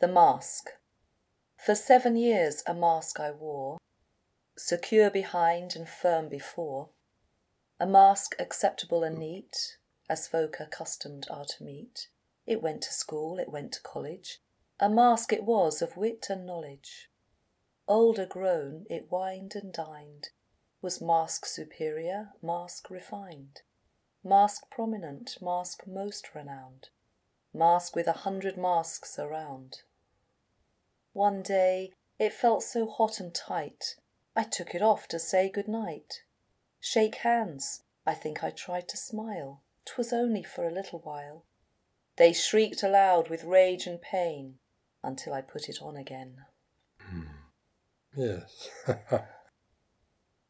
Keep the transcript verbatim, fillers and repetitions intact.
The Mask. For seven years a mask I wore, secure behind and firm before, a mask acceptable and neat, as folk accustomed are to meet. It went to school, it went to college, a mask it was of wit and knowledge. Older grown, it wined and dined, was mask superior, mask refined, mask prominent, mask most renowned, mask with a hundred masks around. One day it felt so hot and tight, I took it off to say good night. Shake hands, I think I tried to smile, 'twas only for a little while. They shrieked aloud with rage and pain, until I put it on again. Yes.